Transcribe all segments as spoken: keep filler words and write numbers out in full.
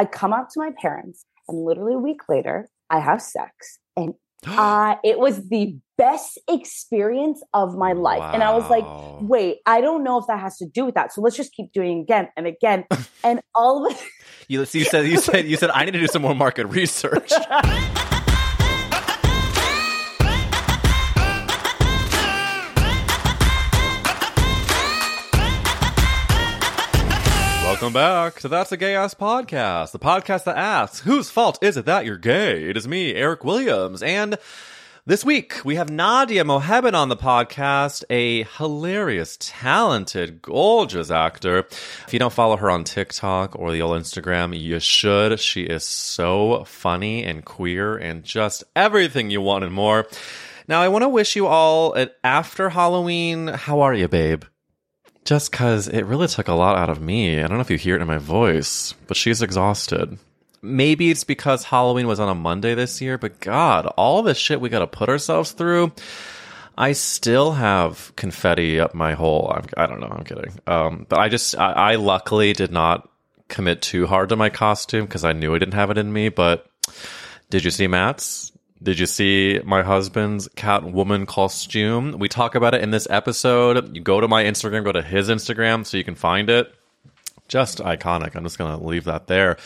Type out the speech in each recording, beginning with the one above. I come up to my parents, and literally a week later, I have sex. And uh, it was the best experience of my life. Wow. And I was like, wait, I don't know if that has to do with that. So let's just keep doing again and again. And all of it. you, so you said, you said, you said, I need to do some more market research. Welcome back to That's a Gay Ass Podcast, the podcast that asks, whose fault is it that you're gay? It is me, Eric Williams, and this week we have Nadia Mohebin on the podcast, a hilarious, talented, gorgeous actor. If you don't follow her on TikTok or the old Instagram, you should. She is so funny and queer and just everything you want and more. Now, I want to wish you all an after Halloween, how are you, babe? Just because it really took a lot out of me. I don't know if you hear it in my voice, but she's exhausted. Maybe it's because Halloween was on a Monday this year, but God, all the shit we got to put ourselves through. I still have confetti up my hole. I'm, I don't know. I'm kidding. Um, but I just, I, I luckily did not commit too hard to my costume because I knew I didn't have it in me. But did you see Matt's? Did you see my husband's Catwoman costume? We talk about it in this episode. You go to my Instagram, go to his Instagram so you can find it. Just iconic. I'm just going to leave that there.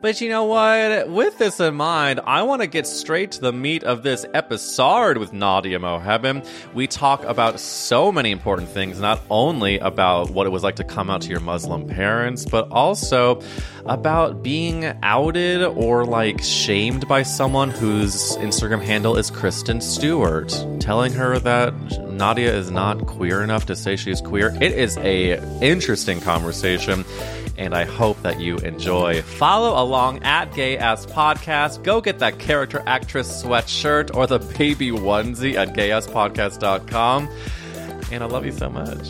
But you know what? With this in mind, I want to get straight to the meat of this episode with Nadia Mohebin. We talk about so many important things, not only about what it was like to come out to your Muslim parents, but also about being outed or like shamed by someone whose Instagram handle is Kristen Stewart, telling her that Nadia is not queer enough to say she's queer. It is a interesting conversation, and I hope that you enjoy. Follow along at Gay Ass Podcast. Go get that character actress sweatshirt or the baby onesie at gay ass podcast dot com. And I love you so much.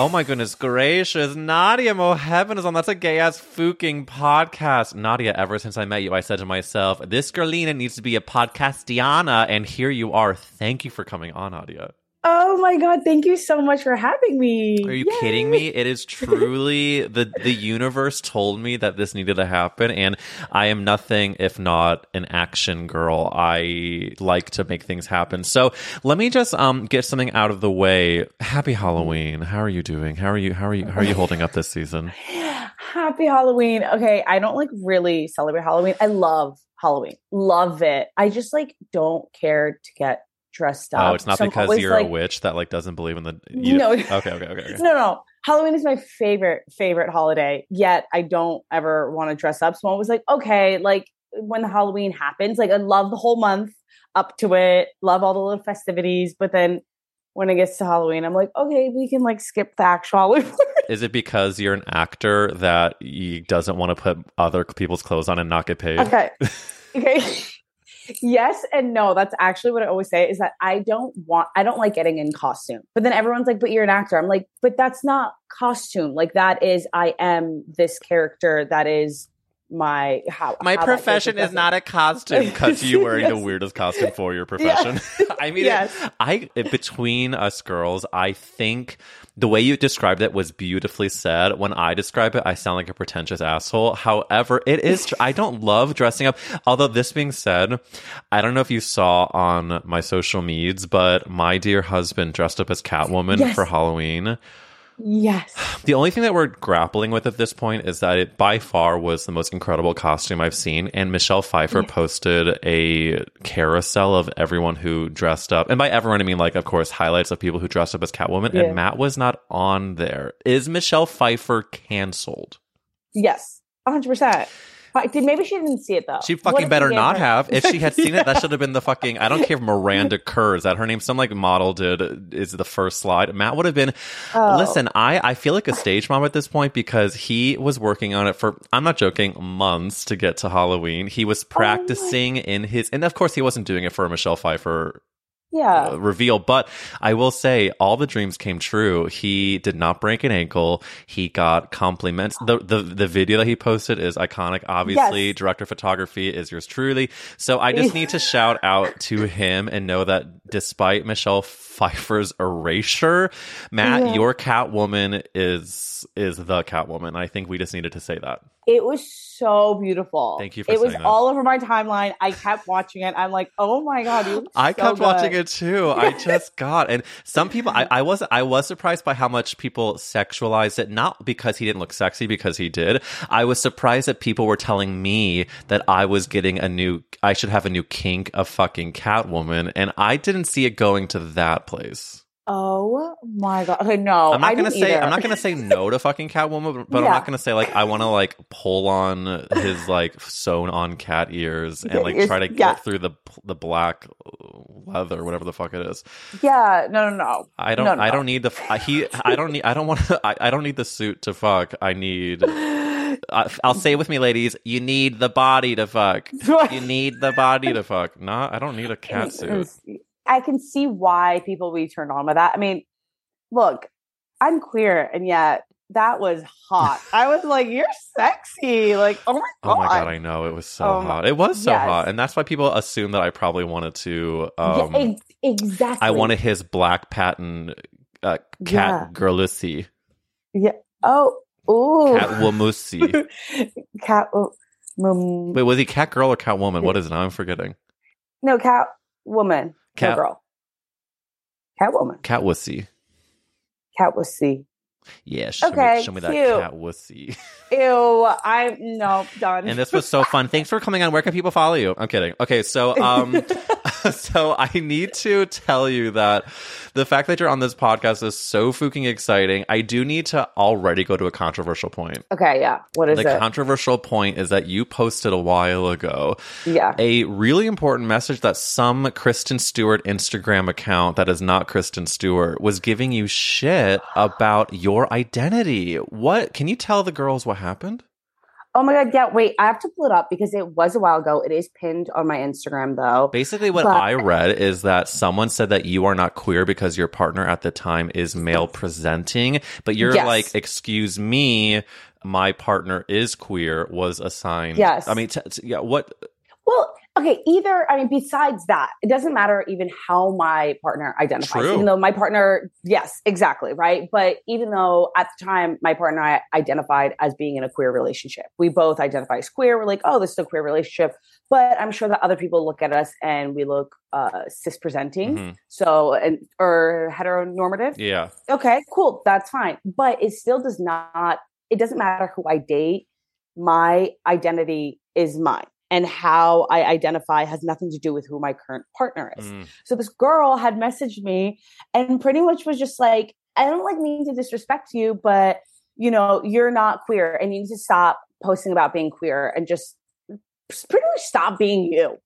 Oh my goodness gracious, Nadia Mohebin is on That's a Gay Ass Fucking Podcast. Nadia, ever since I met you, I said to myself, this girlina needs to be a podcastiana, and here you are. Thank you for coming on, Nadia. Oh my God, thank you so much for having me. Are you Yay. kidding me? It is truly, the, the universe told me that this needed to happen, and I am nothing if not an action girl. I like to make things happen. So let me just um get something out of the way. Happy Halloween. How are you doing? How are you how are you how are you holding up this season? Happy Halloween. Okay, I don't like really celebrate Halloween. I love Halloween. Love it. I just like don't care to get dressed up. Oh, it's not so because you're like a witch that like doesn't believe in the you no. Okay, okay, okay, okay. No, no. Halloween is my favorite favorite holiday. Yet I don't ever want to dress up. So I was like, okay, like when the Halloween happens, like I love the whole month up to it, love all the little festivities, but then when it gets to Halloween, I'm like, okay, we can like skip the actual Halloween. Is it because you're an actor that you doesn't want to put other people's clothes on and not get paid? Okay. Okay. Yes and no. That's actually what I always say is that I don't want, I don't like getting in costume. But then everyone's like, but you're an actor. I'm like, but that's not costume. Like that is, I am this character that is my how my how profession is not a costume. Cut to you wearing yes. the weirdest costume for your profession. Yes. I mean, yes. it, I it, between us girls, I think the way you described it was beautifully said. When I describe it, I sound like a pretentious asshole. However, it is. Tr- I don't love dressing up. Although this being said, I don't know if you saw on my social medias, but my dear husband dressed up as Catwoman yes. for Halloween. Yes. The only thing that we're grappling with at this point is that it by far was the most incredible costume I've seen. And Michelle Pfeiffer yes. posted a carousel of everyone who dressed up. And by everyone, I mean, like, of course, highlights of people who dressed up as Catwoman. Yeah. And Matt was not on there. Is Michelle Pfeiffer canceled? Yes, one hundred percent. Maybe she didn't see it, though. She fucking better not her? have. If she had seen yeah. it, that should have been the fucking... I don't care if Miranda Kerr, is that her name? Some, like, model did, is the first slide. Matt would have been... Oh. Listen, I, I feel like a stage mom at this point because he was working on it for, I'm not joking, months to get to Halloween. He was practicing oh in his... And, of course, he wasn't doing it for Michelle Pfeiffer... Yeah. Uh, reveal. But I will say all the dreams came true. He did not break an ankle. He got compliments. The the, the video that he posted is iconic. Obviously, yes. director of photography is yours truly. So I just need to shout out to him and know that despite Michelle Pfeiffer's erasure, Matt, yeah. your Catwoman is is the Catwoman. I think we just needed to say that. It was so beautiful. Thank you for saying that. It was all over my timeline. I kept watching it. I'm like, oh my God, you look so I kept good. watching it too. I just got and some people I, I was I was surprised by how much people sexualized it, not because he didn't look sexy, because he did. I was surprised that people were telling me that I was getting a new I should have a new kink of fucking Catwoman, and I didn't see it going to that place. Oh my God. Okay, no. I'm not I gonna say either. I'm not gonna say no to fucking Catwoman, but yeah. I'm not gonna say like I wanna like pull on his like sewn on cat ears and like try to yeah. get through the the black leather, whatever the fuck it is. Yeah, no no no. I don't no, no. I don't need the he I don't need I don't want I, I don't need the suit to fuck. I need I, I'll say it with me, ladies. You need the body to fuck. You need the body to fuck. Nah, I don't need a cat suit. I can see why people would be turned on by that. I mean, look, I'm queer, and yet that was hot. I was like, you're sexy. Like, oh my God. Oh my God, I know. It was so um, hot. It was so yes. hot. And that's why people assume that I probably wanted to. Um, yeah, ex- exactly. I wanted his black patent uh, cat yeah. girlussy. Yeah. Oh, ooh. Cat womussy. Cat. Um, Wait, was he cat girl or cat woman? What is it? I'm forgetting. No, cat woman. Cat no girl, Catwoman, cat wussy, cat wussy. Yeah, show okay, me, show me that cat wussy. Ew, I'm no done. And this was so fun. Thanks for coming on. Where can people follow you? I'm kidding. Okay, so um, so I need to tell you that the fact that you're on this podcast is so fucking exciting. I do need to already go to a controversial point. Okay, yeah. What is it? The controversial point is that you posted a while ago. Yeah. A really important message that some Kristen Stewart Instagram account that is not Kristen Stewart was giving you shit about your identity. What? Can you tell the girls what happened? Oh my God, yeah, wait, I have to pull it up because it was a while ago. It is pinned on my Instagram, though. Basically, what but- I read is that someone said that you are not queer because your partner at the time is male presenting, but you're yes. like, excuse me, my partner is queer, was assigned. Yes. I mean, t- t- yeah, what? Well, okay, either, I mean, besides that, it doesn't matter even how my partner identifies, True. even though my partner, yes, exactly, right? But even though at the time, my partner and I identified as being in a queer relationship. We both identify as queer. We're like, oh, this is a queer relationship. But I'm sure that other people look at us and we look uh, cis-presenting, mm-hmm. so and or heteronormative. Yeah. Okay, cool, that's fine. But it still does not, it doesn't matter who I date. My identity is mine. And how I identify has nothing to do with who my current partner is. Mm. So this girl had messaged me and pretty much was just like, I don't like mean to disrespect you, but you know, you're not queer and you need to stop posting about being queer and just pretty much stop being you.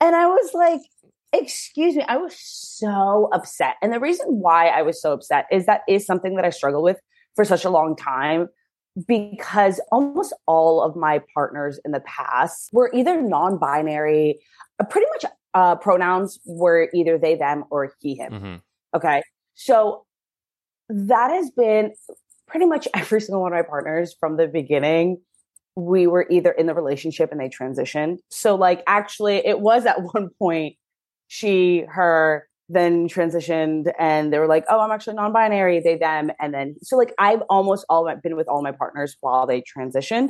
And I was like, excuse me, I was so upset. And the reason why I was so upset is that is something that I struggled with for such a long time. Because almost all of my partners in the past were either non-binary, pretty much uh, pronouns were either they, them, or he, him. Mm-hmm. Okay. So that has been pretty much every single one of my partners from the beginning we were either in the relationship and they transitioned. So like, actually it was at one point she, her, then transitioned and they were like, oh, I'm actually non-binary, they, them. And then, so like, I've almost all been with all my partners while they transitioned.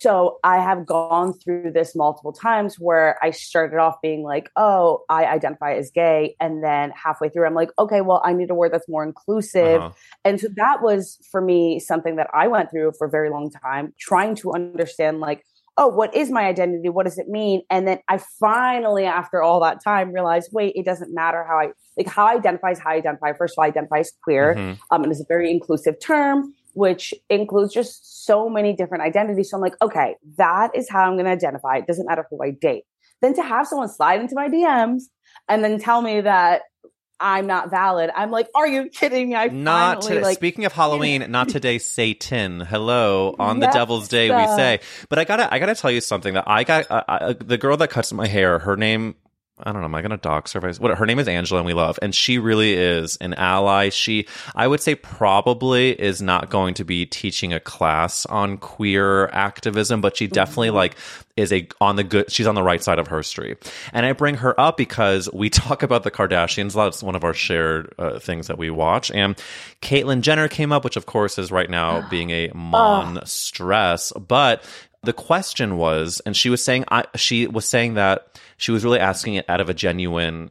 So I have gone through this multiple times where I started off being like, oh, I identify as gay. And then halfway through, I'm like, okay, well, I need a word that's more inclusive. Uh-huh. And so that was for me, something that I went through for a very long time, trying to understand like, oh, what is my identity? What does it mean? And then I finally, after all that time, realized, wait, it doesn't matter how I, like how I identify is how I identify. First of all, I identify as queer. Mm-hmm. Um, and it's a very inclusive term, which includes just so many different identities. So I'm like, okay, that is how I'm going to identify. It doesn't matter who I date. Then to have someone slide into my D Ms and then tell me that I'm not valid. I'm like, are you kidding me? I not finally, today. Like, speaking of Halloween, not today, Satan. Hello, on yes, the devil's day uh, we say. But I gotta, I gotta tell you something that I got. Uh, I, the girl that cuts my hair, her name, I don't know. Am I gonna dox her? What her name is, Angela, and we love, and she really is an ally. She, I would say, probably is not going to be teaching a class on queer activism, but she definitely mm-hmm. like. is a on the good she's on the right side of her street. And I bring her up because we talk about the Kardashians a lot. It's one of our shared uh, things that we watch. And Caitlyn Jenner came up, which of course is right now being a monstress. Oh. But the question was, and she was saying I, she was saying that she was really asking it out of a genuine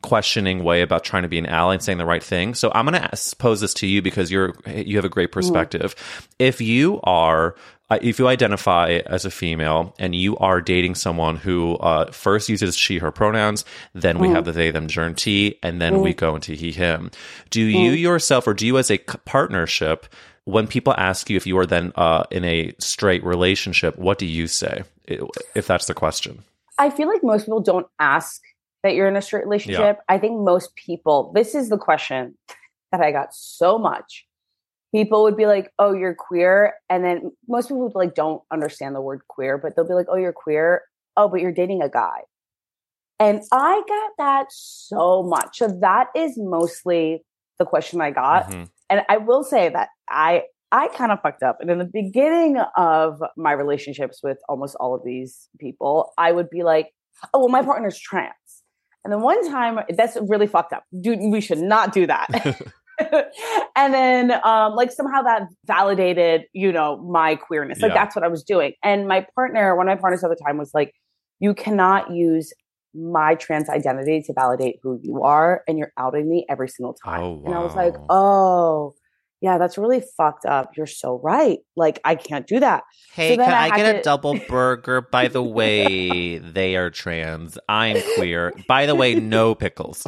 questioning way about trying to be an ally and saying the right thing. So I'm going to pose this to you because you're you have a great perspective. Mm. If you are if you identify as a female and you are dating someone who uh, first uses she, her pronouns, then we mm. have the they, them journey, and then mm. we go into he, him. Do mm. you yourself or do you as a partnership, when people ask you if you are then uh, in a straight relationship, what do you say, if that's the question? I feel like most people don't ask that you're in a straight relationship. Yeah. I think most people, this is the question that I got so much. People would be like, oh, you're queer. And then most people would like don't understand the word queer, but they'll be like, oh, you're queer. Oh, but you're dating a guy. And I got that so much. So that is mostly the question I got. Mm-hmm. And I will say that I I kind of fucked up. And in the beginning of my relationships with almost all of these people, I would be like, oh, well, my partner's trans. And then one time, that's really fucked up. Dude, we should not do that. And then, um, like somehow that validated, you know, my queerness. Like yeah. that's what I was doing. And my partner, one of my partners at the time, was like, "You cannot use my trans identity to validate who you are, and you're outing me every single time." Oh, wow. And I was like, "Oh, yeah, that's really fucked up. You're so right. Like, I can't do that." Hey, so can I, I get to- a double burger? By the way, they are trans. I'm queer. By the way, no pickles.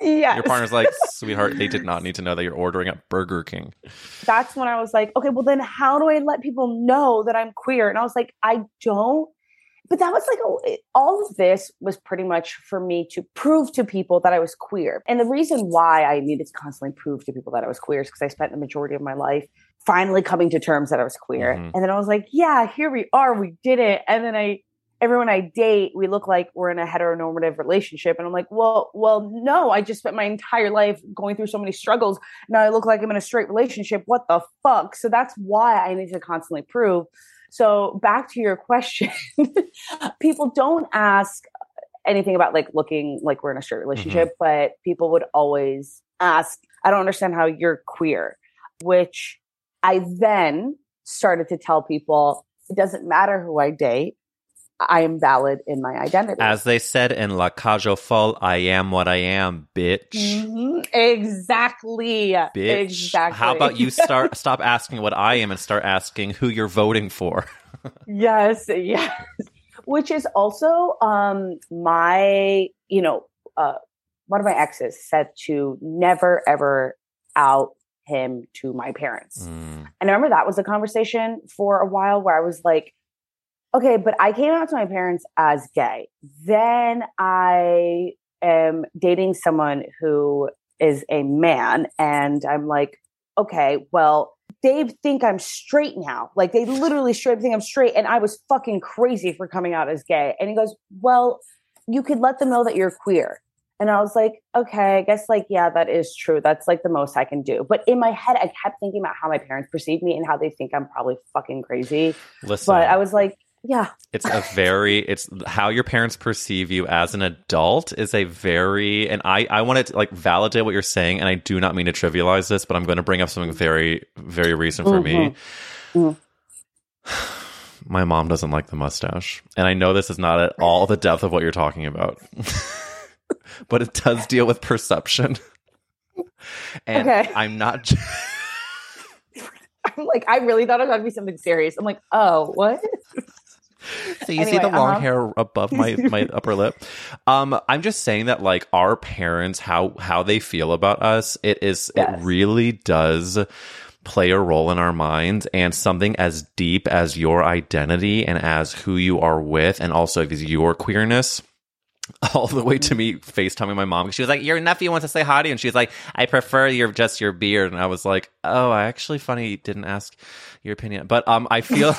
Yes. Your partner's like, sweetheart, they did not need to know that you're ordering at Burger King. That's when I was like, okay, well then how do I let people know that I'm queer? And I was like, I don't. But that was like, all of this was pretty much for me to prove to people that I was queer. And the reason why I needed to constantly prove to people that I was queer is because I spent the majority of my life finally coming to terms that I was queer. Mm-hmm. And then I was like, yeah, here we are. We did it. And then I Everyone I date, we look like we're in a heteronormative relationship. And I'm like, well, well, no, I just spent my entire life going through so many struggles. Now I look like I'm in a straight relationship. What the fuck? So that's why I need to constantly prove. So back to your question, people don't ask anything about like looking like we're in a straight relationship, mm-hmm. but people would always ask, I don't understand how you're queer, which I then started to tell people, it doesn't matter who I date. I am valid in my identity. As they said in La Cage aux Folles, I am what I am, bitch. Mm-hmm. Exactly. Bitch. Exactly. How about you start stop asking what I am and start asking who you're voting for? Yes, yes. Which is also um, my, you know, uh, one of my exes said to never, ever out him to my parents. Mm. And I remember that was a conversation for a while where I was like, okay, but I came out to my parents as gay. Then I am dating someone who is a man. And I'm like, okay, well, they think I'm straight now. Like they literally straight think I'm straight. And I was fucking crazy for coming out as gay. And he goes, well, you could let them know that you're queer. And I was like, okay, I guess like, yeah, that is true. That's like the most I can do. But in my head, I kept thinking about how my parents perceive me and how they think I'm probably fucking crazy. Listen, but I was like, yeah, it's a very, it's how your parents perceive you as an adult is a very, and I, I want to like validate what you're saying. And I do not mean to trivialize this, but I'm going to bring up something very, very recent for mm-hmm. me. Mm-hmm. My mom doesn't like the mustache. And I know this is not at all the depth of what you're talking about. But it does deal with perception. And okay. I'm not... J- I'm like, I really thought it was going to be something serious. I'm like, oh, what? So you anyway, see the long uh-huh. hair above my, my upper lip? Um, I'm just saying that, like, our parents, how, how they feel about us, it is yes. it really does... play a role in our minds, and something as deep as your identity and as who you are with, and also your queerness, all the way to me FaceTiming my mom. She was like, your nephew wants to say hi to you. And she's like, I prefer your just your beard. And I was like, oh, I actually funny didn't ask your opinion. But um, I feel...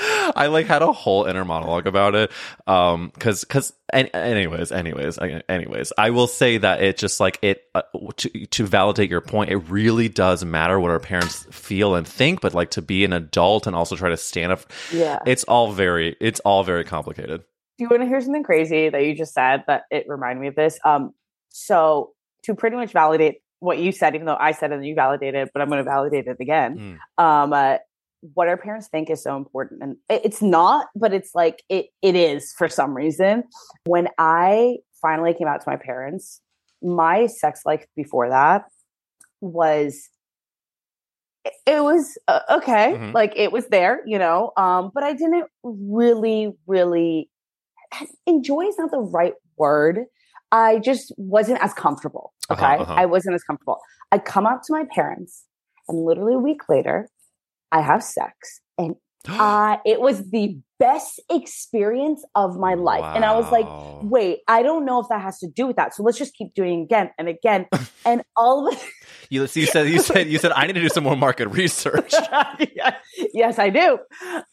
I like had a whole inner monologue about it. Um, cause, cause, any, anyways, anyways, anyways, I will say that it just like it, uh, to, to validate your point, it really does matter what our parents feel and think, but like to be an adult and also try to stand up. Yeah. It's all very, it's all very complicated. Do you want to hear something crazy that you just said that it reminded me of this? Um, so to pretty much validate what you said, even though I said it and you validated, but I'm going to validate it again. Mm. Um, uh, what our parents think is so important. And it's not, but it's like, it it is for some reason. When I finally came out to my parents, my sex life before that was, it was uh, okay. Mm-hmm. Like it was there, you know, um, but I didn't really, really enjoy is not the right word. I just wasn't as comfortable. Okay. Uh-huh, uh-huh. I wasn't as comfortable. I come out to my parents and literally a week later, I have sex, and uh, it was the best experience of my life. Wow. And I was like, wait, I don't know if that has to do with that. So let's just keep doing again and again. And all of it. you, so you said, you said, you said, I need to do some more market research. yes, yes, I do.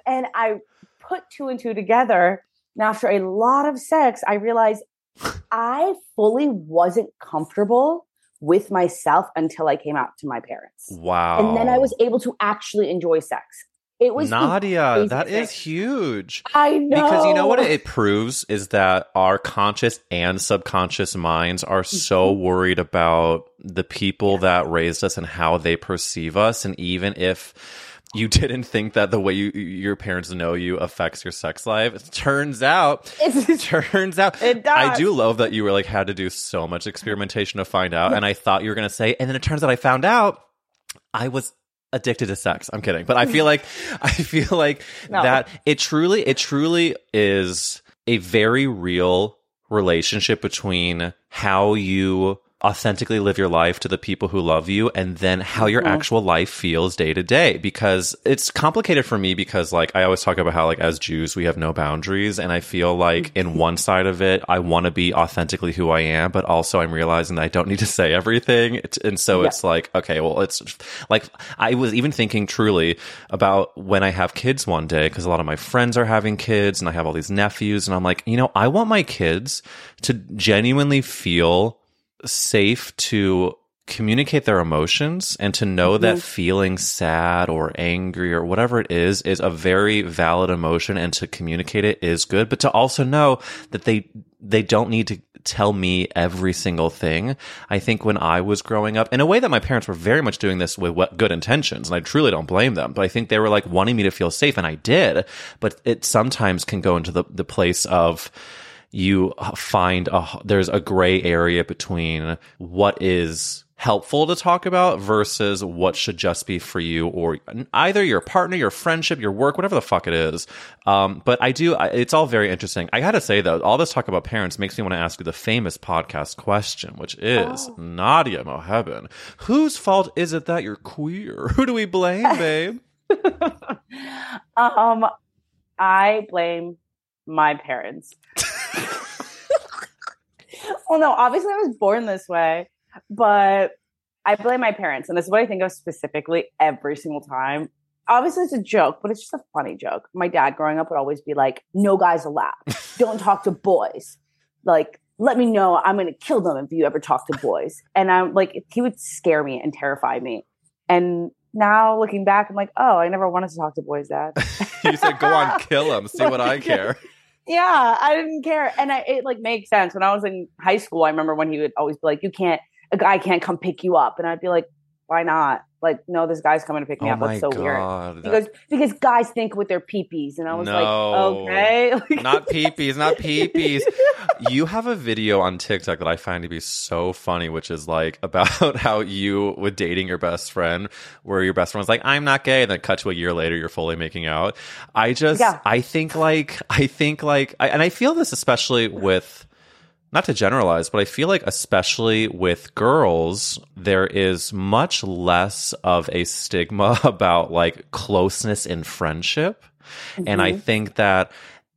And I put two and two together. And after a lot of sex, I realized I fully wasn't comfortable with myself until I came out to my parents. Wow. And then I was able to actually enjoy sex. It was Nadia, that thing. Is huge. I know. Because you know what it proves is that our conscious and subconscious minds are so worried about the people that raised us and how they perceive us. And even if you didn't think that the way you, your parents know you affects your sex life. It turns out, it turns out, it does. I do love that you were like, had to do so much experimentation to find out. And I thought you were going to say, and then it turns out I found out I was addicted to sex. I'm kidding. But I feel like, I feel like no. that it truly, it truly is a very real relationship between how you authentically live your life to the people who love you, and then how your mm-hmm. actual life feels day to day. Because it's complicated for me, because like I always talk about how like as Jews we have no boundaries, and I feel like in one side of it I want to be authentically who I am, but also I'm realizing that I don't need to say everything. And so yeah. it's like, okay, well, it's like I was even thinking truly about when I have kids one day, because a lot of my friends are having kids and I have all these nephews, and I'm like, you know, I want my kids to genuinely feel safe to communicate their emotions, and to know mm-hmm. that feeling sad or angry or whatever it is is a very valid emotion, and to communicate it is good, but to also know that they they don't need to tell me every single thing. I think when I was growing up, in a way that my parents were very much doing this with what, good intentions, and I truly don't blame them, but I think they were like wanting me to feel safe, and I did, but it sometimes can go into the, the place of you find a, there's a gray area between what is helpful to talk about versus what should just be for you or either your partner, your friendship, your work, whatever the fuck it is. Um, but I do, it's all very interesting. I got to say, though, all this talk about parents makes me want to ask you the famous podcast question, which is, oh. Nadia Mohebin, whose fault is it that you're queer? Who do we blame, babe? um, I blame my parents. Well, no, obviously I was born this way, but I blame my parents. And this is what I think of specifically every single time. Obviously it's a joke, but it's just a funny joke. My dad growing up would always be like, no guys allowed. Don't talk to boys. Like let me know, I'm going to kill them if you ever talk to boys. And I'm like, he would scare me and terrify me. And now looking back, I'm like, oh, I never wanted to talk to boys, Dad. You said, go on, kill them. See what I care. Yeah, I didn't care. And I, it like makes sense. When I was in high school, I remember when he would always be like, you can't, a guy can't come pick you up. And I'd be like, why not? Like, no, this guy's coming to pick me oh up. That's so God. weird. He goes, because guys think with their peepees. And I was no. like, okay. Like, not peepees, not peepees. You have a video on TikTok that I find to be so funny, which is like about how you were dating your best friend, where your best friend was like, I'm not gay. And then cut to a year later, you're fully making out. I just, yeah. I think like, I think like, I, and I feel this especially with, not to generalize, but I feel like especially with girls, there is much less of a stigma about like closeness in friendship. Mm-hmm. And I think that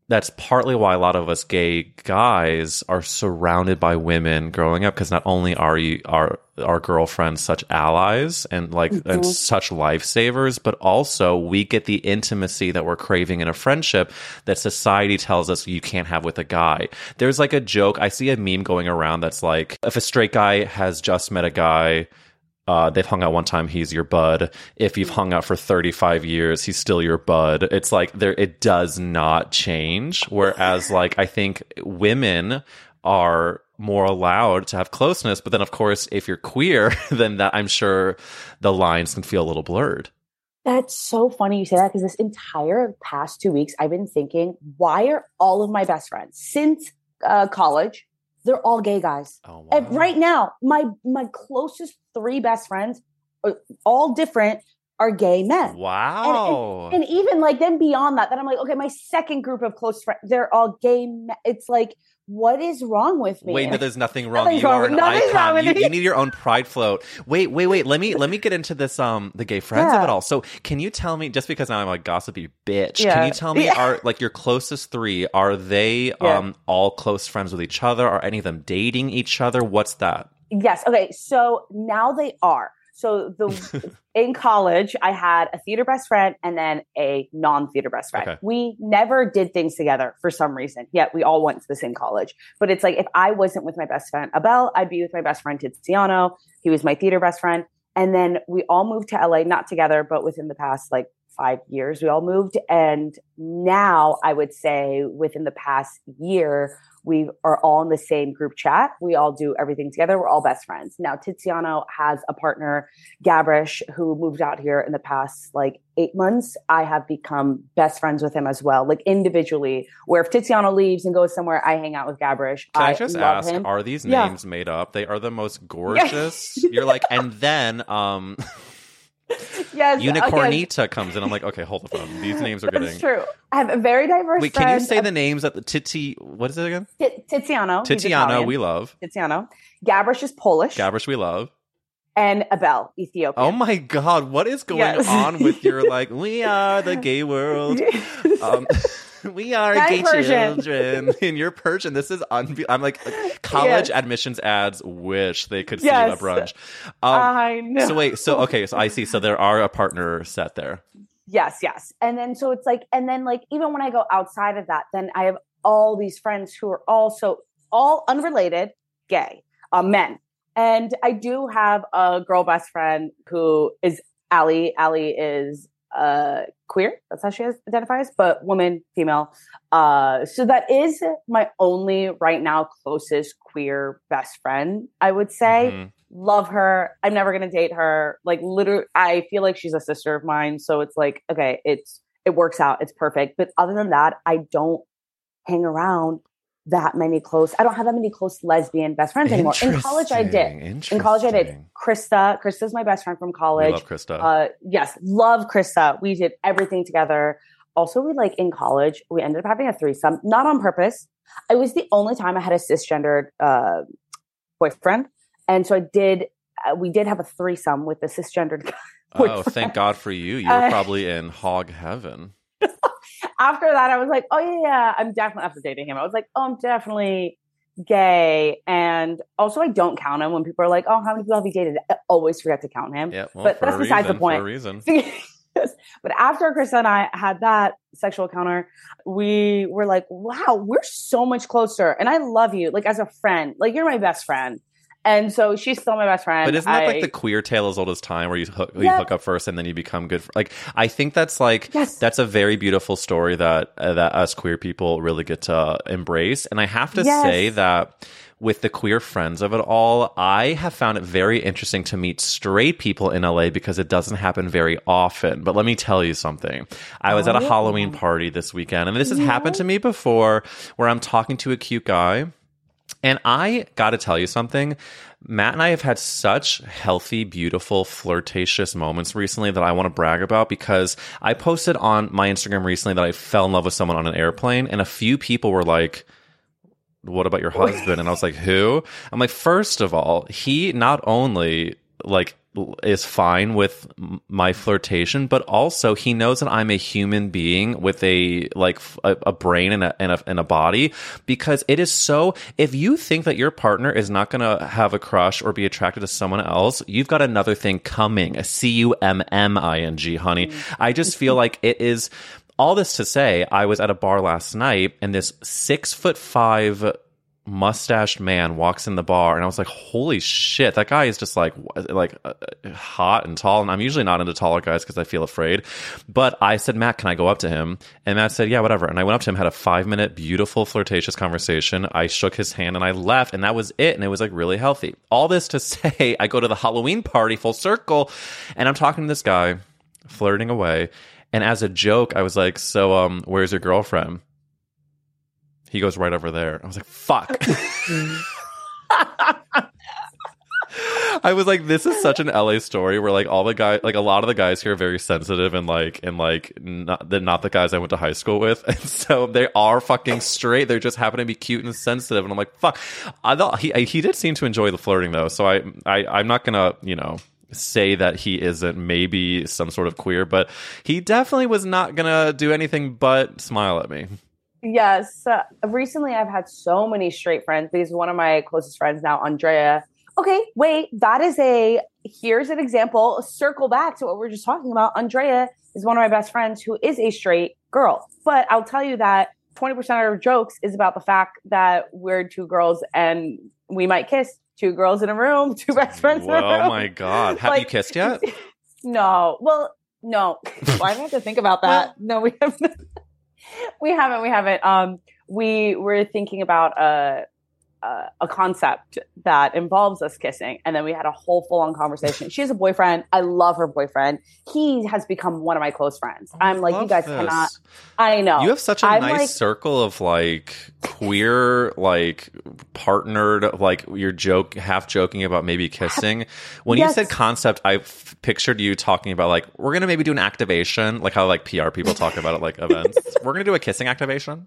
that's partly why a lot of us gay guys are surrounded by women growing up, because not only are you are our girlfriends such allies and like mm-hmm. and such lifesavers, but also we get the intimacy that we're craving in a friendship that society tells us you can't have with a guy. There's like a joke, I see a meme going around that's like, if a straight guy has just met a guy, Uh, they've hung out one time, he's your bud. If you've hung out for thirty-five years, he's still your bud. It's like there, it does not change. Whereas, like, I think women are more allowed to have closeness. But then, of course, if you're queer, then that, I'm sure the lines can feel a little blurred. That's so funny you say that, because this entire past two weeks, I've been thinking, why are all of my best friends since uh, college? They're all gay guys. Oh, wow. And right now, my my closest three best friends, are, all different, are gay men. Wow. And, and, and even like then beyond that, then I'm like, okay, my second group of close friends, they're all gay men. It's like, what is wrong with me? Wait, no, there's nothing wrong. Nothing's you wrong. Are an Nothing's icon. You, you need your own pride float. Wait, wait, wait. Let me let me get into this. Um, the gay friends yeah. of it all. So, can you tell me? Just because now I'm a gossipy bitch, yeah. can you tell me? Yeah. Are like your closest three? Are they yeah. um all close friends with each other? Are any of them dating each other? What's that? Yes. Okay. So now they are. So the in college, I had a theater best friend and then a non-theater best friend. Okay. We never did things together for some reason. Yet we all went to the same college. But it's like if I wasn't with my best friend Abel, I'd be with my best friend Tiziano. He was my theater best friend. And then we all moved to L A, not together, but within the past like five years, we all moved. And now I would say within the past year, we are all in the same group chat. We all do everything together. We're all best friends. Now, Tiziano has a partner, Gabrysz, who moved out here in the past like eight months. I have become best friends with him as well, like individually, where if Tiziano leaves and goes somewhere, I hang out with Gabrysz. Can I, I just ask, him. Are these yeah. names made up? They are the most gorgeous. You're like, and then... um. Yes, Unicornita okay. comes in. I'm like, okay, hold the phone. These names are That's getting true. I have a very diverse. Wait, can you say of... the names at the Titi? What is it again? T- Tiziano. Tiziano, we love. Tiziano. Gabrysz is Polish. Gabrysz, we love. And Abel, Ethiopian. Oh my God, what is going yes. on with your like? We are the gay world. Um, we are that gay Persian. Children in your Persian. This is unbe- I'm like, like college yes. admissions ads wish they could see yes. a brunch. Um, I know. So wait, so okay, so I see. So there are a partner set there. Yes, yes. And then so it's like, and then like even when I go outside of that, then I have all these friends who are also all unrelated gay uh, men. And I do have a girl best friend who is Allie. Allie is uh queer, that's how she identifies, but woman, female. Uh so that is my only right now closest queer best friend, I would say. Mm-hmm. Love her. I'm never gonna date her. Like literally, I feel like she's a sister of mine. So it's like, okay, it's it works out, it's perfect. But other than that, I don't hang around that many close. I don't have that many close lesbian best friends anymore. In college, I did. In college, I did. Krista. Krista's my best friend from college. We love Krista. Uh, yes, love Krista. We did everything together. Also, we like in college, we ended up having a threesome, not on purpose. It was the only time I had a cisgendered uh, boyfriend, and so I did. Uh, we did have a threesome with the cisgendered guy. Oh, thank God for you! You were uh, probably in hog heaven. After that, I was like, oh, yeah, yeah, I'm definitely, after dating him, I was like, oh, I'm definitely gay. And also, I don't count him when people are like, oh, how many people have you dated? I always forget to count him. Yeah, well, but that's besides reason, the point. For a reason. this. But after Krista and I had that sexual encounter, we were like, wow, we're so much closer. And I love you. Like, as a friend, like, you're my best friend. And so she's still my best friend. But isn't that I, like the queer tale as old as time, where you hook, yeah. you hook up first and then you become good? For, like, I think that's like, yes. that's a very beautiful story that uh, that us queer people really get to embrace. And I have to yes. say that with the queer friends of it all, I have found it very interesting to meet straight people in L A because it doesn't happen very often. But let me tell you something. I was oh, at a yeah. Halloween party this weekend, and this has yeah. happened to me before, where I'm talking to a cute guy. And I got to tell you something, Matt and I have had such healthy, beautiful, flirtatious moments recently that I want to brag about, because I posted on my Instagram recently that I fell in love with someone on an airplane, and a few people were like, what about your husband? And I was like, who? I'm like, first of all, he not only like is fine with my flirtation, but also he knows that I'm a human being with a like a, a brain and a, and a and a body. Because it is so, if you think that your partner is not going to have a crush or be attracted to someone else, you've got another thing coming. A C U M M I N G, honey. I just feel like it is, all this to say, I was at a bar last night, and this six foot five mustached man walks in the bar, and I was like, holy shit, that guy is just like like uh, hot and tall. And I'm usually not into taller guys because I feel afraid, but I said, Matt, can I go up to him? And Matt said, yeah, whatever. And I went up to him, had a five minute beautiful flirtatious conversation. I shook his hand and I left, and that was it. And it was like really healthy. All this to say, I go to the Halloween party, full circle, and I'm talking to this guy, flirting away, and as a joke I was like, so um where's your girlfriend? He goes, right over there. I was like, fuck. I was like, this is such an L A story, where like all the guys, like a lot of the guys here are very sensitive, and like, and like not the, not the guys I went to high school with. And so they are fucking straight. They just happen to be cute and sensitive. And I'm like, fuck. I thought he, he did seem to enjoy the flirting though. So I, I, I'm not gonna, you know, say that he isn't maybe some sort of queer, but he definitely was not gonna do anything but smile at me. Yes. Uh, recently, I've had so many straight friends, because one of my closest friends now, Andrea. Okay, wait, that is a, here's an example. Circle back to what we were just talking about. Andrea is one of my best friends who is a straight girl. But I'll tell you that twenty percent of our jokes is about the fact that we're two girls and we might kiss. Two girls in a room, two best friends Whoa, in a room. Oh my God. Have like, you kissed yet? No. Well, no. Well, I have to think about that. No, we haven't. We haven't. We haven't. Um, we were thinking about a, a a concept that involves us kissing, and then we had a whole full-on conversation. She has a boyfriend. I love her boyfriend. He has become one of my close friends. Oh, I'm like, you guys this. cannot. I know. You have such a I'm nice like, circle of like queer, like partnered, like you're joke, half joking about maybe kissing. When yes. you said concept, I f- pictured you talking about like, we're gonna maybe do an activation, like how like P R people talk about it, like events. We're gonna do a kissing activation.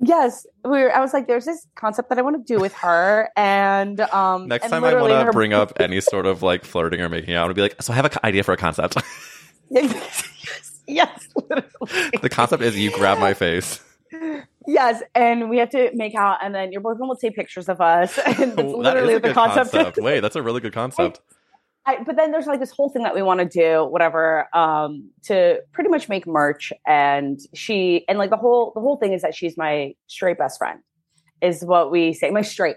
Yes, we were, I was like, there's this concept that I want to do with her, and um, next and time I want to her- bring up any sort of like flirting or making out, and be like, so I have an idea for a concept. yes, yes, literally. The concept is you grab my face. Yes, and we have to make out, and then your boyfriend will take pictures of us. And that's well, literally that the concept. concept. Wait, that's a really good concept. I, but then there's like this whole thing that we want to do, whatever, um, to pretty much make merch. And she, and like the whole, the whole thing is that she's my straight best friend, is what we say. My straight,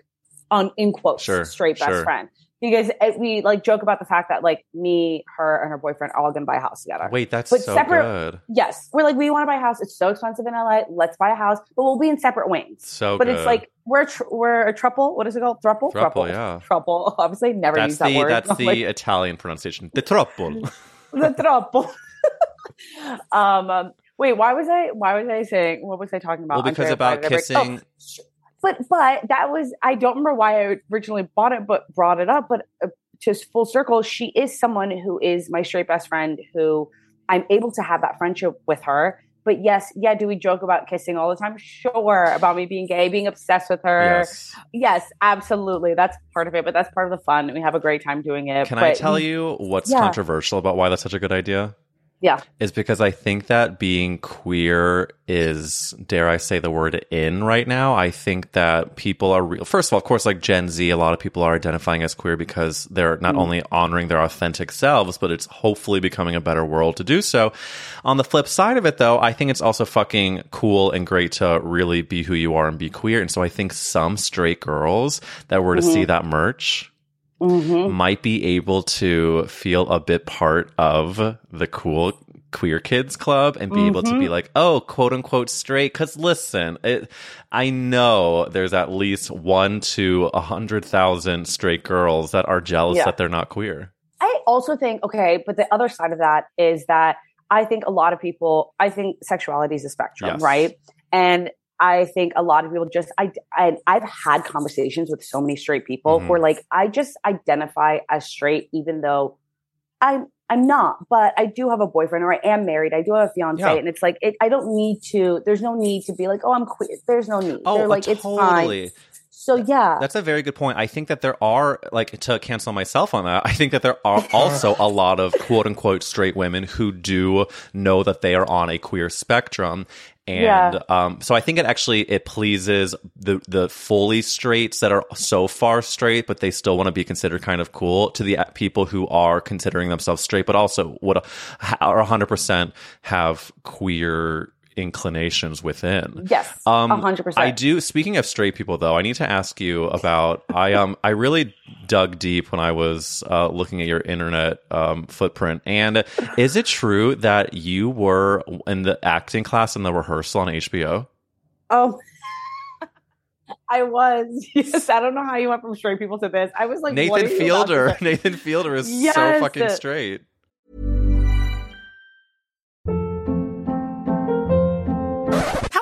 on in quotes, sure, straight best sure. friend. Because it, we like joke about the fact that like me, her, and her boyfriend are all going to buy a house together. Wait, that's but so separate, good. Yes. We're like, we want to buy a house. It's so expensive in L A. Let's buy a house, but we'll be in separate wings. So but good. It's like, We're tr- we're a truple. What is it called? Thruple? Thruple, thruple. yeah. Truple. Obviously, never that's use that the, word. That's I'm the like, Italian pronunciation. The truple. The truple. um, um, wait, why was I? Why was I saying? What was I talking about? Well, because Andrea about kissing. Oh, but but that was. I don't remember why I originally bought it, but brought it up. But uh, just full circle, she is someone who is my straight best friend, who I'm able to have that friendship with her. But yes, yeah, do we joke about kissing all the time? Sure, about me being gay, being obsessed with her. Yes, yes, absolutely. That's part of it, but that's part of the fun. We have a great time doing it. Can but, I tell you what's yeah. controversial about why that's such a good idea? Yeah. Is because I think that being queer is, dare I say the word, in right now. I think that people are real. First of all, of course, like Gen Z, a lot of people are identifying as queer because they're not mm. only honoring their authentic selves, but it's hopefully becoming a better world to do so. On the flip side of it, though, I think it's also fucking cool and great to really be who you are and be queer. And so I think some straight girls that were to mm-hmm. see that merch... Mm-hmm. might be able to feel a bit part of the cool queer kids club and be mm-hmm. able to be like, oh, quote unquote straight. Because listen, it, I know there's at least one to a hundred thousand straight girls that are jealous yeah. that they're not queer. I also think, okay, but the other side of that is that I think a lot of people, I think sexuality is a spectrum, yes. right? And I think a lot of people just, I, I, I've had conversations with so many straight people mm-hmm. who are like, I just identify as straight, even though I'm, I'm not, but I do have a boyfriend or I am married. I do have a fiance. Yeah. And it's like, it, I don't need to, there's no need to be like, oh, I'm queer. There's no need. Oh, They're like, totally. It's fine. So, yeah. That's a very good point. I think that there are, like, to cancel myself on that, I think that there are also a lot of quote-unquote straight women who do know that they are on a queer spectrum. And yeah. um, so I think it actually, it pleases the, the fully straights that are so far straight, but they still want to be considered kind of cool, to the people who are considering themselves straight, but also would, are one hundred percent have queer inclinations within. Yes, um, one hundred percent. I do. Speaking of straight people, though, I need to ask you about, I um I really dug deep when I was uh, looking at your internet um, footprint. And is it true that you were in the acting class in The Rehearsal on H B O? Oh, I was. Yes, I don't know how you went from straight people to this. I was like, Nathan what are Fielder. You Nathan Fielder is yes. so fucking straight.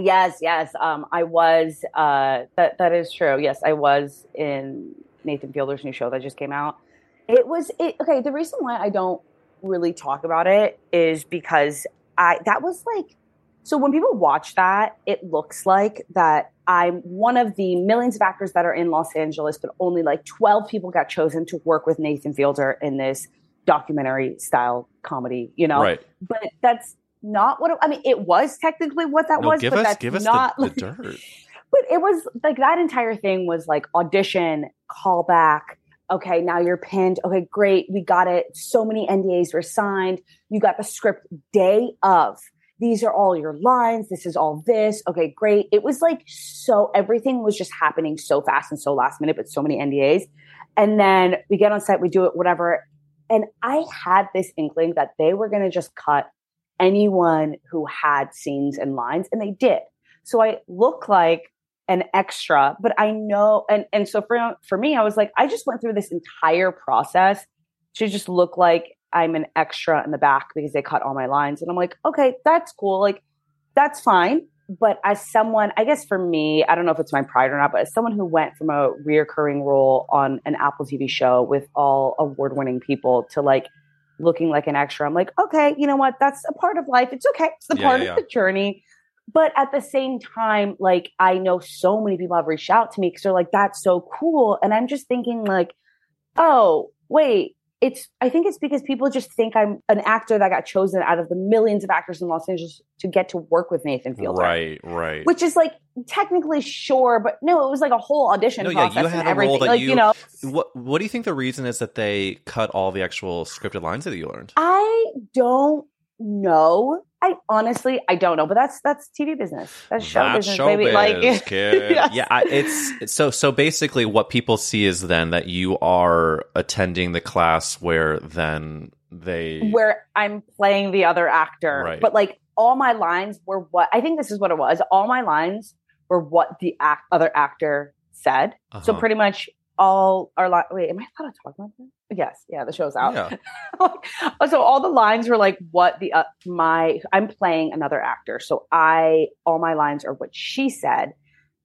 Yes, yes. Um, I was, uh, that, that is true. Yes, I was in Nathan Fielder's new show that just came out. It was, it, okay, the reason why I don't really talk about it is because I, that was like, so when people watch that, it looks like that I'm one of the millions of actors that are in Los Angeles, but only like twelve people got chosen to work with Nathan Fielder in this documentary style comedy, you know? Right. But that's not what it, I mean. It was technically what that no, was, give but us, that's give us not the, like, the dirt. But it was like that entire thing was like audition, callback. Okay, now you're pinned. Okay, great, we got it. So many N D As were signed. You got the script day of. These are all your lines. This is all this. Okay, great. It was like so. Everything was just happening so fast and so last minute, but so many N D As. And then we get on set, we do it, whatever. And I had this inkling that they were going to just cut anyone who had scenes and lines, and they did. So I look like an extra, but I know, and and so for for me, I was like, I just went through this entire process to just look like I'm an extra in the back because they cut all my lines. And I'm like, okay, that's cool. Like, that's fine. But as someone, I guess for me, I don't know if it's my pride or not, but as someone who went from a reoccurring role on an Apple T V show with all award-winning people to like looking like an extra, I'm like, okay, you know what? That's a part of life. It's okay. It's the yeah, part yeah, of yeah. the journey. But at the same time, like, I know so many people have reached out to me because they're like, that's so cool. And I'm just thinking like, oh, wait, it's, I think it's because people just think I'm an actor that got chosen out of the millions of actors in Los Angeles to get to work with Nathan Fielder. Right, right. Which is like technically sure, but no, it was like a whole audition no, process yeah, you had and a everything. Role that like, you, you know, what, what do you think the reason is that they cut all the actual scripted lines that you learned? I don't know. I honestly, I don't know, but that's that's T V business. That's show that's business, show baby. Biz, like, kid. Yes. Yeah, I, it's so so. Basically, what people see is then that you are attending the class where then they where I'm playing the other actor, right. But like all my lines were what I think this is what it was. All my lines were what the act, other actor said. Uh-huh. So pretty much. All our li- wait, am I allowed to talk about that? Yes, yeah, the show's out. Yeah. So all the lines were like what the uh, my I'm playing another actor, so I all my lines are what she said.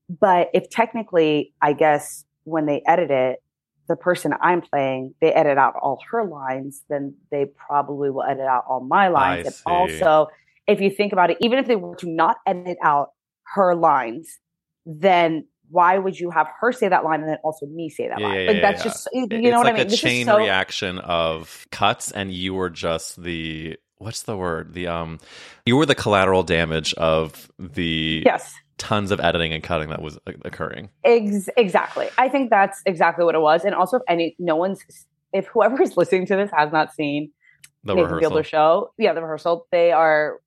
But if technically, I guess when they edit it, the person I'm playing, they edit out all her lines, then they probably will edit out all my lines. I and see. Also, if you think about it, even if they were to not edit out her lines, then why would you have her say that line and then also me say that yeah, line? Yeah, like that's yeah, just, you know it's what like I mean? It's like a chain so... reaction of cuts, and you were just the, what's the word? The um, you were the collateral damage of the yes. tons of editing and cutting that was occurring. Ex- exactly. I think that's exactly what it was. And also, if any, no one's, if whoever is listening to this has not seen the Nathan Fielder show, yeah, the rehearsal, they are.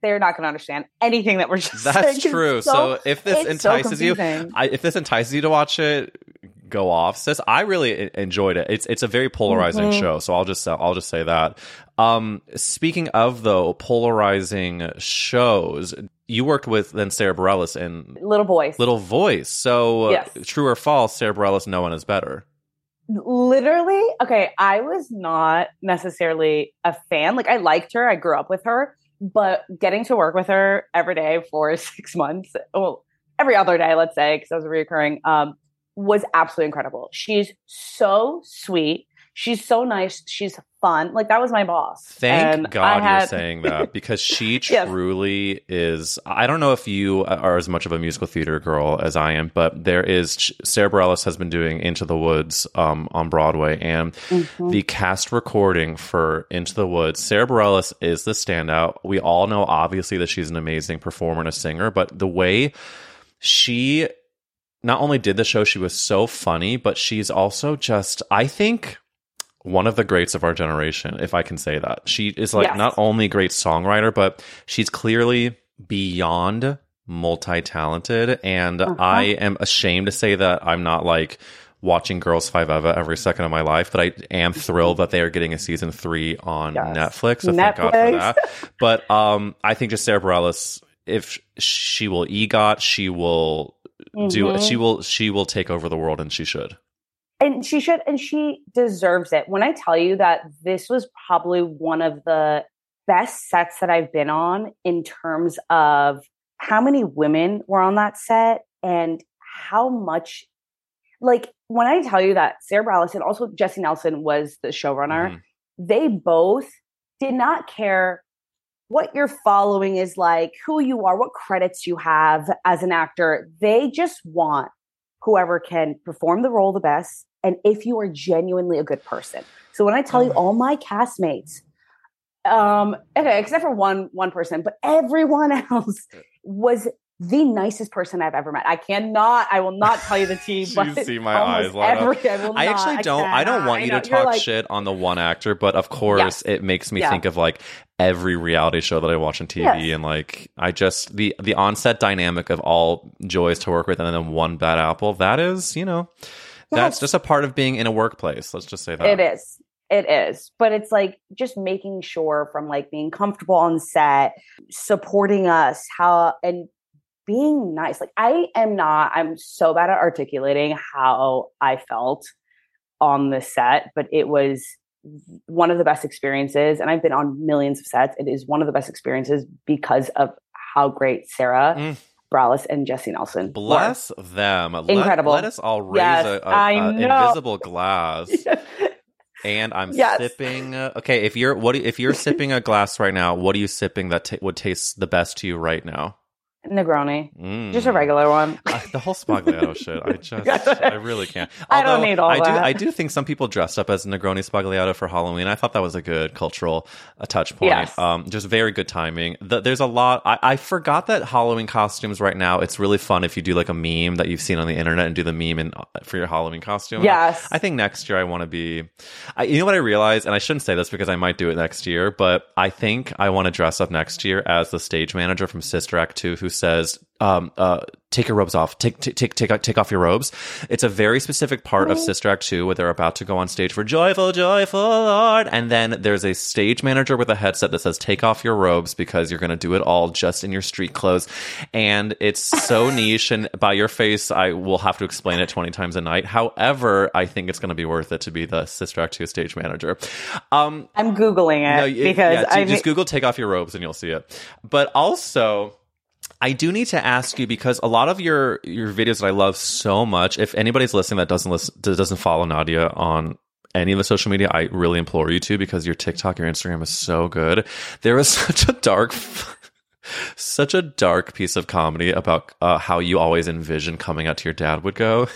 They're not going to understand anything that we're just That's saying. That's true. So, so if this entices so you, I, if this entices you to watch it, go off, sis. I really enjoyed it. It's it's a very polarizing mm-hmm. show. So I'll just I'll just say that. Um, speaking of though polarizing shows, you worked with then Sara Bareilles in Little Voice. Little Voice. So yes. True or false? Sara Bareilles. No one is better. Literally. Okay. I was not necessarily a fan. Like I liked her. I grew up with her. But getting to work with her every day for six months, well, every other day, let's say, because that was reoccurring, um, was absolutely incredible. She's so sweet. She's so nice. She's fun. Like, that was my boss. Thank and God had... you're saying that, because she yes. truly is. I don't know if you are as much of a musical theater girl as I am, but there is. Sara Bareilles has been doing Into the Woods um, on Broadway, and mm-hmm. the cast recording for Into the Woods, Sara Bareilles is the standout. We all know, obviously, that she's an amazing performer and a singer, but the way she not only did the show, she was so funny, but she's also just, I think... one of the greats of our generation, if I can say that. She is like yes. not only a great songwriter, but she's clearly beyond multi-talented. And uh-huh. I am ashamed to say that I'm not like watching Girls Five Eva every second of my life, but I am thrilled that they are getting a season three on yes. Netflix. So Netflix. Thank God for that. But um, I think just Sara Bareilles, if she will EGOT, she will mm-hmm. do. She will. She will take over the world, and she should. And she should, and she deserves it. When I tell you that this was probably one of the best sets that I've been on in terms of how many women were on that set and how much, like when I tell you that Sara Bareilles and also Jesse Nelson was the showrunner, mm-hmm. they both did not care what your following is like, who you are, what credits you have as an actor. They just want whoever can perform the role the best. And if you are genuinely a good person. So when I tell you all my castmates, um, okay, except for one, one person, but everyone else was the nicest person I've ever met. I cannot, I will not tell you the team. But you see my eyes light every, up. I, will I not, actually don't, I, I don't want I you know, to talk like, shit on the one actor, but of course yes, it makes me yeah. think of like every reality show that I watch on T V. Yes. And like, I just, the, the onset dynamic of all joys to work with and then one bad apple, that is, you know, yes. that's just a part of being in a workplace. Let's just say that. It is. It is. But it's like just making sure from like being comfortable on set, supporting us, how, and being nice. Like I am not, I'm so bad at articulating how I felt on the set, but it was one of the best experiences, and I've been on millions of sets. It is one of the best experiences because of how great Sara mm. Bareilles and Jesse Nelson. Bless were. them. Incredible. Let, let us all raise yes, a, a, a invisible glass. Yes. And I'm yes. sipping. Uh, okay, if you're what if you're sipping a glass right now, what are you sipping that t- would taste the best to you right now? Negroni, mm. just a regular one. Uh, the whole Spagliato shit, I just, I really can't. Although, I don't need all I that. Do, I do think some people dressed up as Negroni Spagliato for Halloween. I thought that was a good cultural uh, touch point. Yes. Um, just very good timing. The, there's a lot. I, I forgot that Halloween costumes right now. It's really fun if you do like a meme that you've seen on the internet and do the meme in, for your Halloween costume. Yes. I, I think next year I want to be. I, you know what I realized, and I shouldn't say this because I might do it next year, but I think I want to dress up next year as the stage manager from Sister Act two who says um uh take your robes off, take take take take take off your robes. It's a very specific part of Sister Act two where they're about to go on stage for Joyful, Joyful Lord, and then there's a stage manager with a headset that says take off your robes because you're going to do it all just in your street clothes, and it's so niche, and by your face I will have to explain it twenty times a night. However, I think it's going to be worth it to be the Sister Act two stage manager. um I'm googling it, no, it because yeah, I just Google take off your robes and you'll see it. But also I do need to ask you, because a lot of your, your videos that I love so much, if anybody's listening that doesn't listen, that doesn't follow Nadia on any of the social media, I really implore you to, because your TikTok, your Instagram is so good. There was such a dark... such a dark piece of comedy about uh, how you always envision coming out to your dad would go.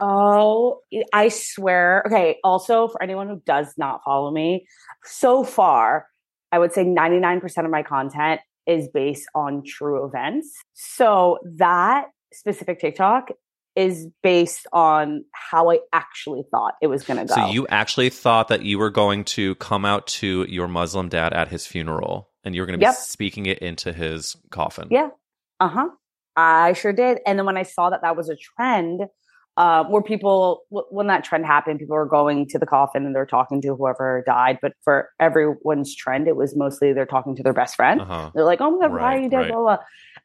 Oh, I swear. Okay, also, for anyone who does not follow me, so far, I would say ninety-nine percent of my content is based on true events. So that specific TikTok is based on how I actually thought it was going to go. So you actually thought that you were going to come out to your Muslim dad at his funeral, and you were going to yep. be speaking it into his coffin. Yeah. Uh-huh. I sure did. And then when I saw that that was a trend, uh, where people, w- when that trend happened, people were going to the coffin and they're talking to whoever died. But for everyone's trend, it was mostly they're talking to their best friend. Uh-huh. They're like, oh my God, right, why are you dead? Right. Blah,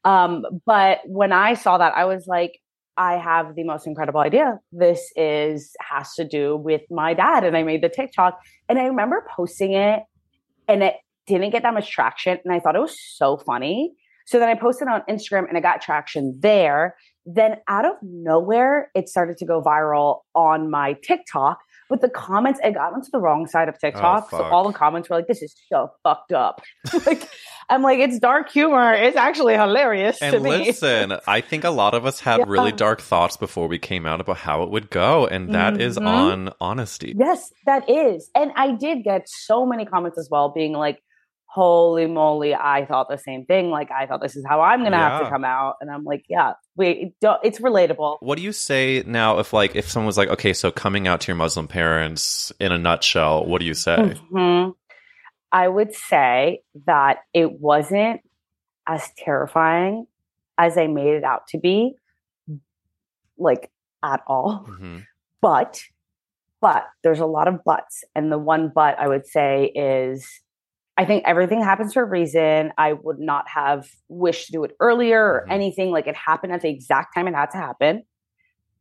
blah. Um, but when I saw that, I was like, I have the most incredible idea. This is, has to do with my dad. And I made the TikTok, and I remember posting it, and it didn't get that much traction. And I thought it was so funny. So then I posted on Instagram and I got traction there. Then out of nowhere, it started to go viral on my TikTok. But the comments, I got onto the wrong side of TikTok. Oh, so all the comments were like, this is so fucked up. Like, I'm like, it's dark humor. It's actually hilarious and to me. And listen, I think a lot of us had yeah. really dark thoughts before we came out about how it would go. And that mm-hmm. is on honesty. Yes, that is. And I did get so many comments as well being like, holy moly, I thought the same thing. Like, I thought this is how I'm going to yeah. have to come out. And I'm like, yeah, wait, don't, it's relatable. What do you say now if like, if someone was like, okay, so coming out to your Muslim parents in a nutshell, what do you say? Mm-hmm. I would say that it wasn't as terrifying as I made it out to be, like at all. Mm-hmm. But, but there's a lot of buts. And the one but I would say is, I think everything happens for a reason. I would not have wished to do it earlier or mm-hmm. anything. Like, it happened at the exact time it had to happen.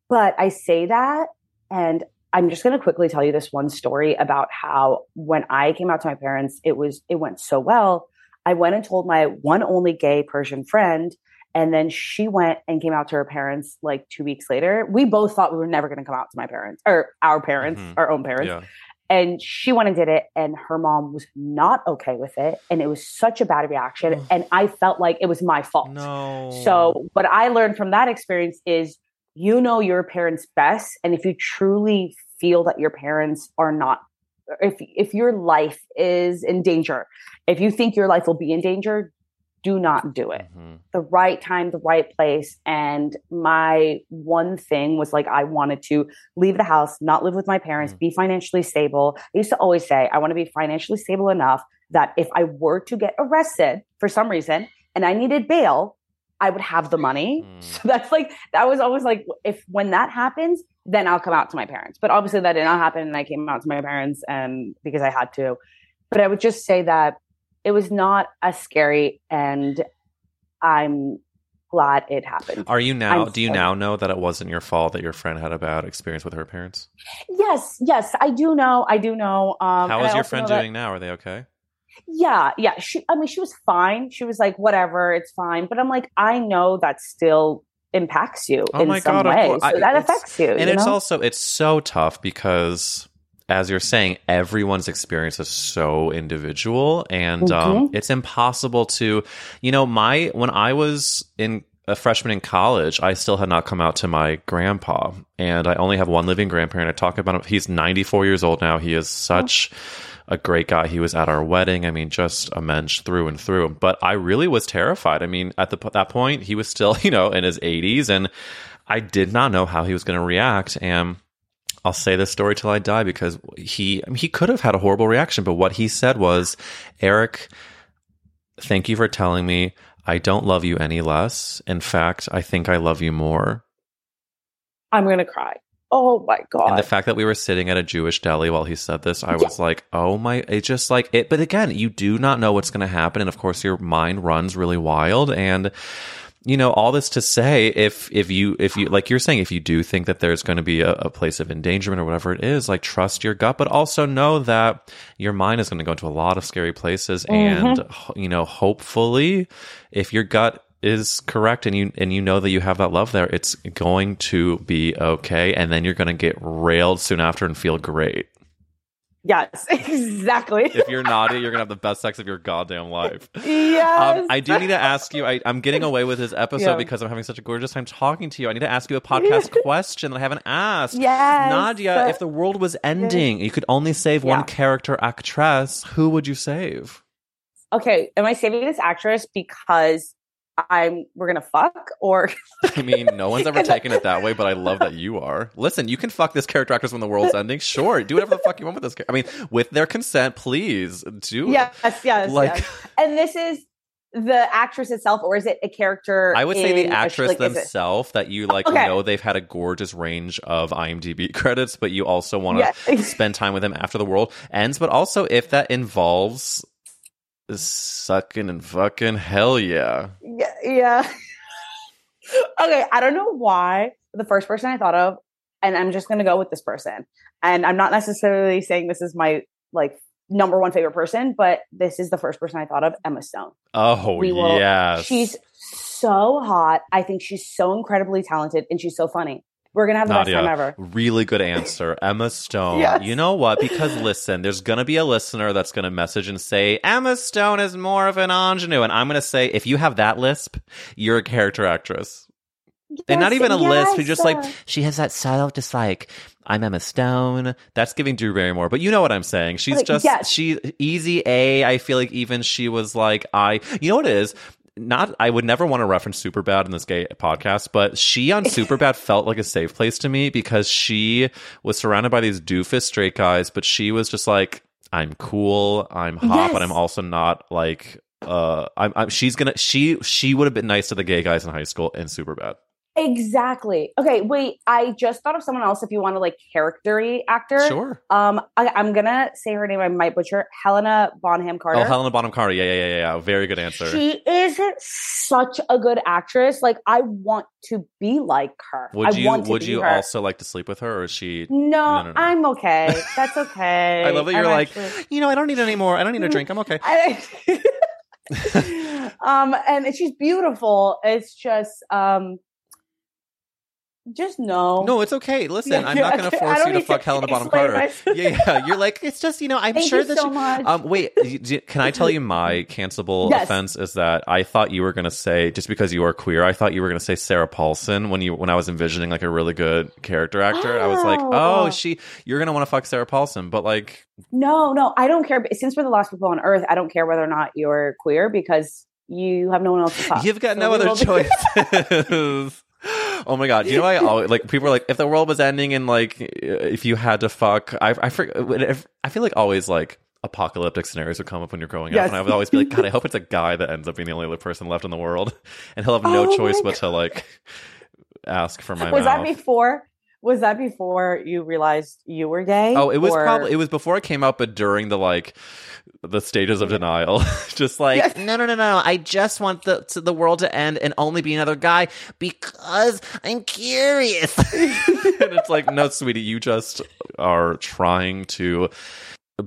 But I say that, and I'm just going to quickly tell you this one story about how when I came out to my parents, it was it went so well. I went and told my one only gay Persian friend, and then she went and came out to her parents like two weeks later. We both thought we were never going to come out to my parents or our parents, mm-hmm. our own parents. Yeah. And she went and did it, and her mom was not okay with it. And it was such a bad reaction. Ugh. And I felt like it was my fault. No. So what I learned from that experience is, you know your parents best. And if you truly feel that your parents are not, if if your life is in danger, if you think your life will be in danger, do not do it. Mm-hmm. The right time, the right place. And my one thing was like, I wanted to leave the house, not live with my parents, mm-hmm. be financially stable. I used to always say, I want to be financially stable enough that if I were to get arrested for some reason and I needed bail, I would have the money. Mm-hmm. So that's like, that was always like, if when that happens, then I'll come out to my parents. But obviously that did not happen. And I came out to my parents and because I had to. But I would just say that it was not as scary, and I'm glad it happened. Are you now, I'm do you sorry. now know that it wasn't your fault that your friend had a bad experience with her parents? Yes. Yes. I do know. I do know. Um, How is your friend doing that- now? Are they okay? Yeah. Yeah. She, I mean, she was fine. She was like, whatever, it's fine. But I'm like, I know that still impacts you oh in my some God, way. So I, that affects you. And you know? It's also, it's so tough because, as you're saying, everyone's experience is so individual, and mm-hmm. um, it's impossible to, you know, my, when I was in a freshman in college, I still had not come out to my grandpa, and I only have one living grandparent. I talk about him. He's ninety-four years old now. He is such oh. a great guy. He was at our wedding. I mean, just a mensch through and through, but I really was terrified. I mean, at the, that point he was still, you know, in his eighties, and I did not know how he was going to react. And I'll say this story till I die, because he I mean, he could have had a horrible reaction, but what he said was, "Eric, thank you for telling me I don't love you any less. In fact, I think I love you more." I'm going to cry. Oh my God. And the fact that we were sitting at a Jewish deli while he said this, I yeah. was like, oh my, it just like it. But again, you do not know what's going to happen. And of course your mind runs really wild. And you know, all this to say, if if you if you like you're saying, if you do think that there's going to be a, a place of endangerment or whatever it is, like, trust your gut, but also know that your mind is going to go into a lot of scary places. Mm-hmm. And you know, hopefully, if your gut is correct and you and you know that you have that love there, it's going to be okay. And then you're going to get railed soon after and feel great. Yes, exactly. If you're naughty, you're going to have the best sex of your goddamn life. Yes. Um, I do need to ask you, I, I'm getting away with this episode yeah. because I'm having such a gorgeous time talking to you. I need to ask you a podcast question that I haven't asked. Yes. Nadia, if the world was ending, you could only save yeah. one character actress, who would you save? Okay, am I saving this actress because I'm we're gonna fuck? Or I mean, no one's ever taken it that way, but I love that you are. Listen, you can fuck this character actress when the world's ending. Sure, do whatever the fuck you want with this. I mean, with their consent, please do. Yes, yes, like, yes. And this is the actress itself, or is it a character? I would say the actress like, themselves that you like okay. know they've had a gorgeous range of I M D B credits, but you also want to yes. spend time with them after the world ends. But also, if that involves sucking and fucking, hell yeah. Yeah. yeah. Okay, I don't know why the first person I thought of, and I'm just going to go with this person. And I'm not necessarily saying this is my like number one favorite person, but this is the first person I thought of, Emma Stone. Oh, yeah. She's so hot. I think she's so incredibly talented, and she's so funny. We're going to have the Nadia, best time ever. Really good answer. Emma Stone. Yes. You know what? Because listen, there's going to be a listener that's going to message and say, Emma Stone is more of an ingenue. And I'm going to say, if you have that lisp, you're a character actress. Yes, and not even a yes, lisp. You're just uh, like, she has that style of just like, I'm Emma Stone. That's giving Drew Barrymore. But you know what I'm saying. She's like, just, yes. she easy A. I feel like even she was like, I, you know what it is? Not, I would never want to reference Superbad in this gay podcast, but she on Superbad felt like a safe place to me because she was surrounded by these doofus straight guys, but she was just like, I'm cool, I'm hot, yes. but I'm also not like, uh, I'm, I'm she's gonna, she, she would have been nice to the gay guys in high school in Superbad. Exactly. Okay, wait, I just thought of someone else if you want to like character-y actor. Sure. Um, I, I'm gonna say her name, I might butcher. Helena Bonham-Carter. Oh, Helena Bonham-Carter. Yeah, yeah, yeah, yeah. Very good answer. She is such a good actress. Like, I want to be like her. Would you, I want to Would be you her. also like to sleep with her, or is she? No, no, no, no. I'm okay. That's okay. I love that you're I'm like, actually... you know, I don't need any more. I don't need a drink. I'm okay. I... um, and she's beautiful. It's just, um. Just no. No, it's okay. Listen, yeah, I'm not going to force you to fuck to Helena Bonham Carter. Yeah, yeah. You're like, it's just, you know, I'm Thank sure you that so she... much. Um, wait, can I tell you my cancelable yes. offense is that I thought you were going to say, just because you are queer, I thought you were going to say Sarah Paulson when you when I was envisioning like a really good character actor. Oh. I was like, oh, she, you're going to want to fuck Sarah Paulson. But like... No, no, I don't care. Since we're the last people on earth, I don't care whether or not you're queer because you have no one else to fuck. You've got so no other choices. Oh my God! You know, I always, like people are like, if the world was ending and like if you had to fuck, I I, if, I feel like always like apocalyptic scenarios would come up when you're growing yes. up, and I would always be like, God, I hope it's a guy that ends up being the only other person left in the world, and he'll have no oh choice but God. to like ask for my. Was mouth. that before? Was that before you realized you were gay? Oh, it was or... probably it was before I came out, but during the like the stages of denial, just like yes. no, no, no, no. I just want the to the world to end and only be another guy because I'm curious. And it's like, no, sweetie, you just are trying to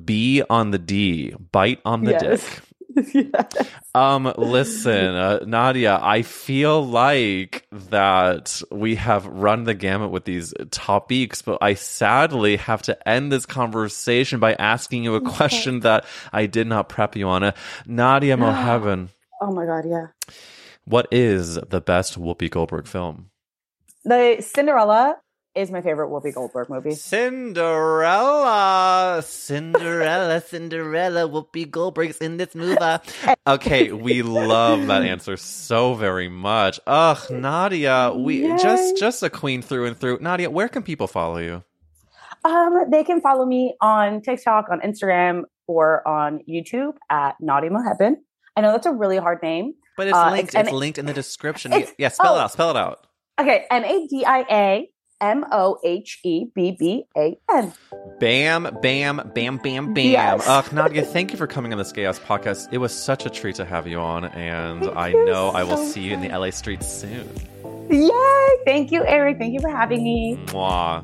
be on the D, bite on the yes. dick. Yes. Um, listen, uh, Nadia, I feel like that we have run the gamut with these topics, but I sadly have to end this conversation by asking you a question okay. that I did not prep you on. Nadia Mohebin. Oh my God, yeah. What is the best Whoopi Goldberg film? The Cinderella is my favorite Whoopi Goldberg movie. Cinderella. Cinderella, Cinderella, Whoopi Goldberg's in this movie. Okay, we love that answer so very much. Ugh, Nadia, we Yay. just just a queen through and through. Nadia, where can people follow you? Um, they can follow me on TikTok, on Instagram, or on YouTube at Nadia Mohebin. I know that's a really hard name. But it's uh, linked. It's, it's linked in the description. Yeah, spell oh, it out. Spell it out. Okay, N A D I A M O H E B B A N. Bam, bam, bam, bam, bam. Yes. Uh, Nadia, thank you for coming on this Gay Ass Podcast. It was such a treat to have you on, and thank I know so I will much. see you in the L A streets soon. Yay! Thank you, Eric. Thank you for having me. Mwah.